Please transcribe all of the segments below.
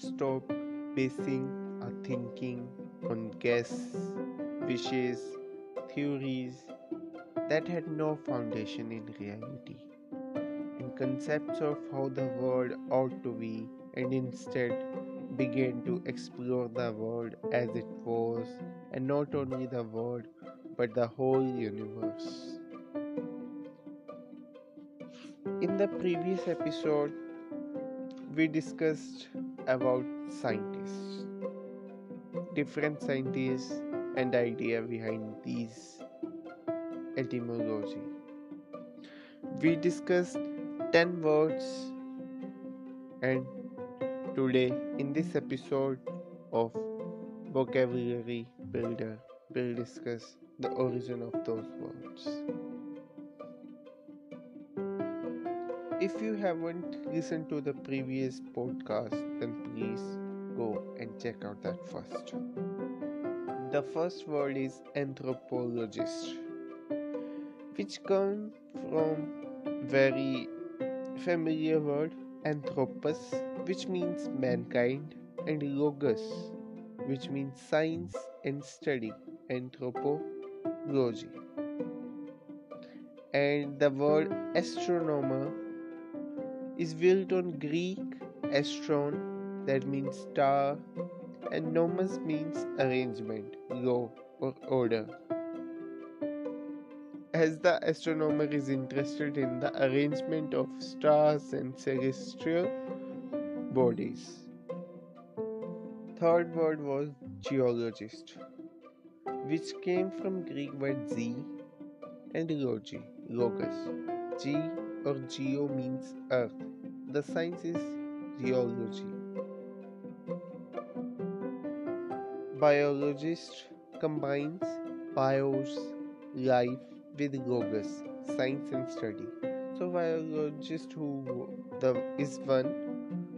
stop basing our thinking on guesses, wishes, theories that had no foundation in reality, and concepts of how the world ought to be, and instead began to explore the world as it was, and not only the world but the whole universe. In the previous episode, we discussed about scientists, different scientists and idea behind these etymology. We discussed 10 words, and today in this episode of Vocabulary Builder, we'll discuss the origin of those words. If you haven't listened to the previous podcast, then please go and check out that first. The first word is anthropologist, which comes from very familiar word anthropos, which means mankind, and logos, which means science and study, anthropology. And the word astronomer is built on Greek astron, that means star, and nomos means arrangement, law or order. As the astronomer is interested in the arrangement of stars and celestial bodies. Third word was geologist, which came from Greek word z and logi, logos. G or geo means earth. The science is geology. Biologist combines bios, life, with logos, science and study. So biologist is one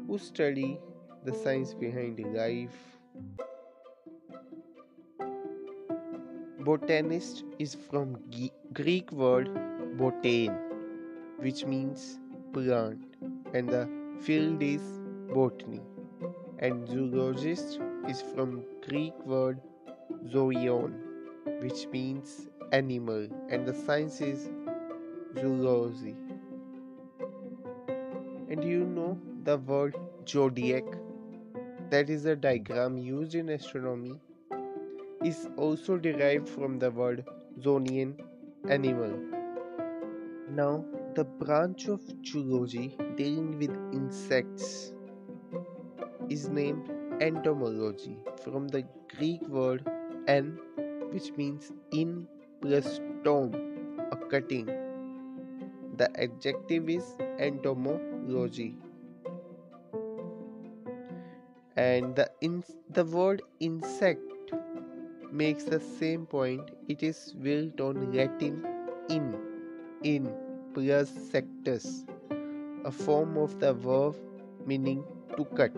who study the science behind life. Botanist is from Greek word botane, which means plant, and the field is botany. And zoologist is from Greek word zoion, which means animal, and the science is zoology. And you know the word zodiac, that is a diagram used in astronomy, is also derived from the word zonian, animal. Now the branch of zoology dealing with insects is named entomology, from the Greek word en, which means in plus tom, a cutting. The adjective is entomology. And the word insect makes the same point. It is built on Latin in plus sectus, a form of the verb meaning to cut.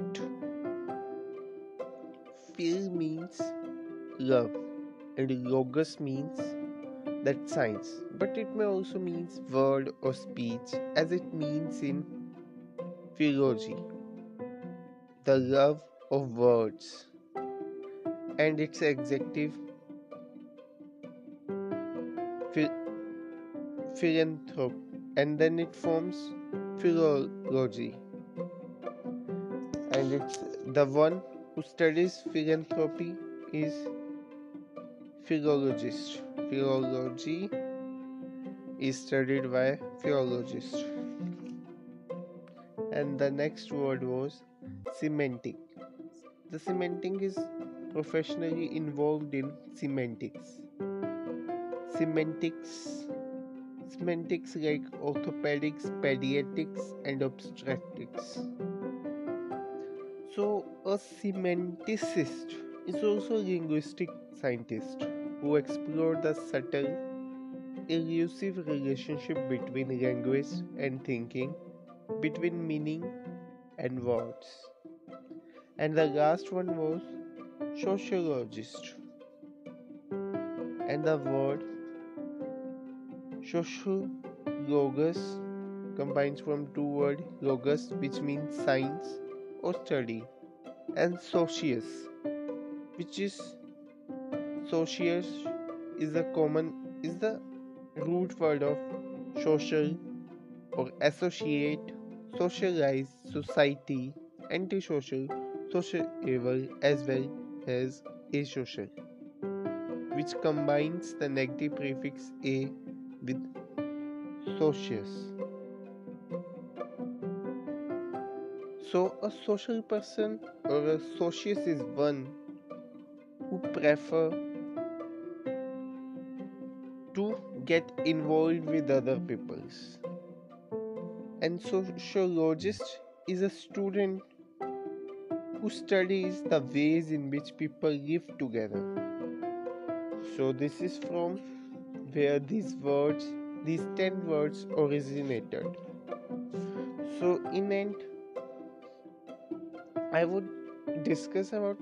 Phil means love, and logos means that science, but it may also means word or speech, as it means in philology, the love of words, and its adjective philanthropy, and then it forms philology, and it's the one who studies philanthropy is philologist. Philology is studied by philologists. And the next word was semantic. The semantic is professionally involved in semantics. Semantics like orthopedics, pediatrics, and obstetrics. So a semanticist is also a linguistic scientist who explored the subtle, elusive relationship between language and thinking, between meaning and words. And the last one was sociologist. And the word sociologos combines from two words, logos, which means science or study, and socius, which is socius is the root word of social or associate, socialize, society, antisocial, sociable, as well as asocial, which combines the negative prefix a with socius. So a social person or a socius is one who prefer to get involved with other peoples. And sociologist is a student who studies the ways in which people live together. So this is from where these 10 words originated. So in end, I would discuss about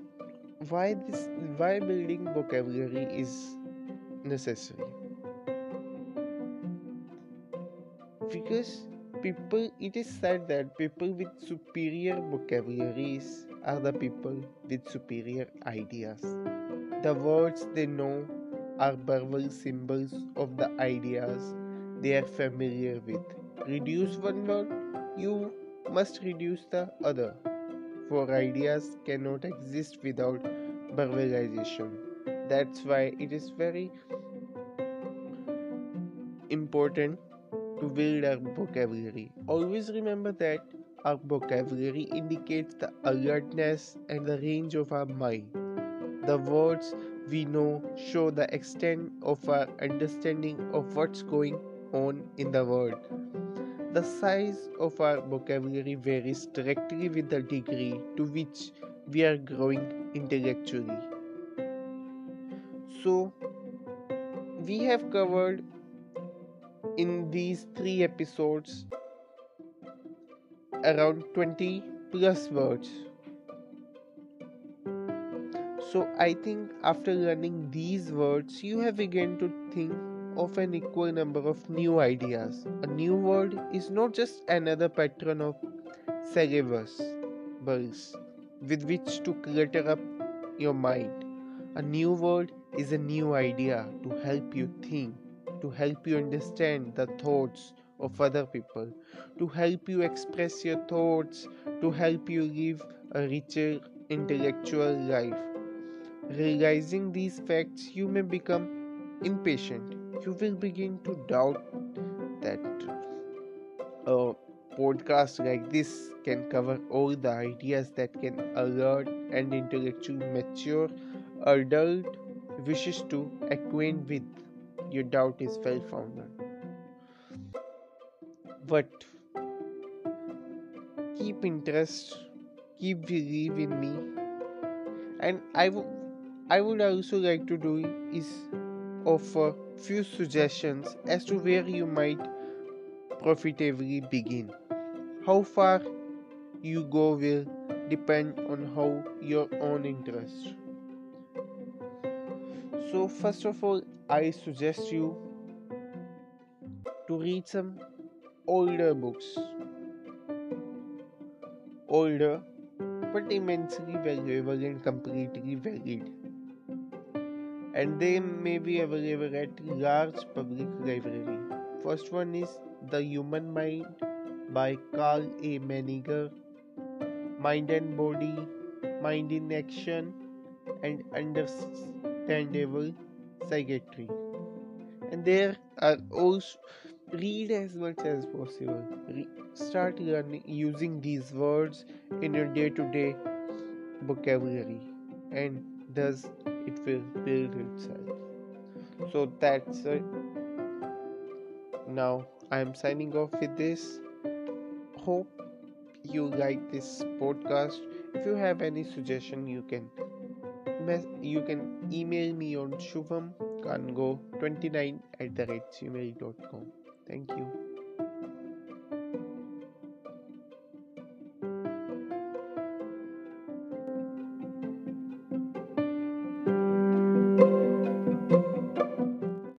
why building vocabulary is necessary. Because it is said that people with superior vocabularies are the people with superior ideas. The words they know are verbal symbols of the ideas they are familiar with. Reduce one word, you must reduce the other, for ideas cannot exist without verbalization. That's why it is very important to build our vocabulary. Always remember that our vocabulary indicates the alertness and the range of our mind. The words we know show the extent of our understanding of what's going on in the world. The size of our vocabulary varies directly with the degree to which we are growing intellectually. So, we have covered in these 3 episodes around 20 plus words. So I think after learning these words, you have begun to think of an equal number of new ideas. A new word is not just another pattern of syllables with which to clutter up your mind. A new word is a new idea to help you think, to help you understand the thoughts of other people, to help you express your thoughts, to help you live a richer intellectual life. Realizing these facts, you may become impatient. You will begin to doubt that a podcast like this can cover all the ideas that can alert an intellectually mature adult wishes to acquaint with. Your doubt is well-founded. But keep interest, keep belief in me. And I would also like to do is offer few suggestions as to where you might profitably begin. How far you go will depend on how your own interest. So first of all, I suggest you to read some older books. Older but immensely valuable and completely valid. And they may be available at large public library. First one is The Human Mind by Carl A. Menninger, Mind and Body, Mind in Action, and Understandable Psychiatry. And there are also read as much as possible. Start learning using these words in your day-to-day vocabulary, and thus it will build itself. So that's it. Now I am signing off with this. Hope you like this podcast. If you have any suggestion, you can email me on shubhamkango29@gmail.com. Thank you.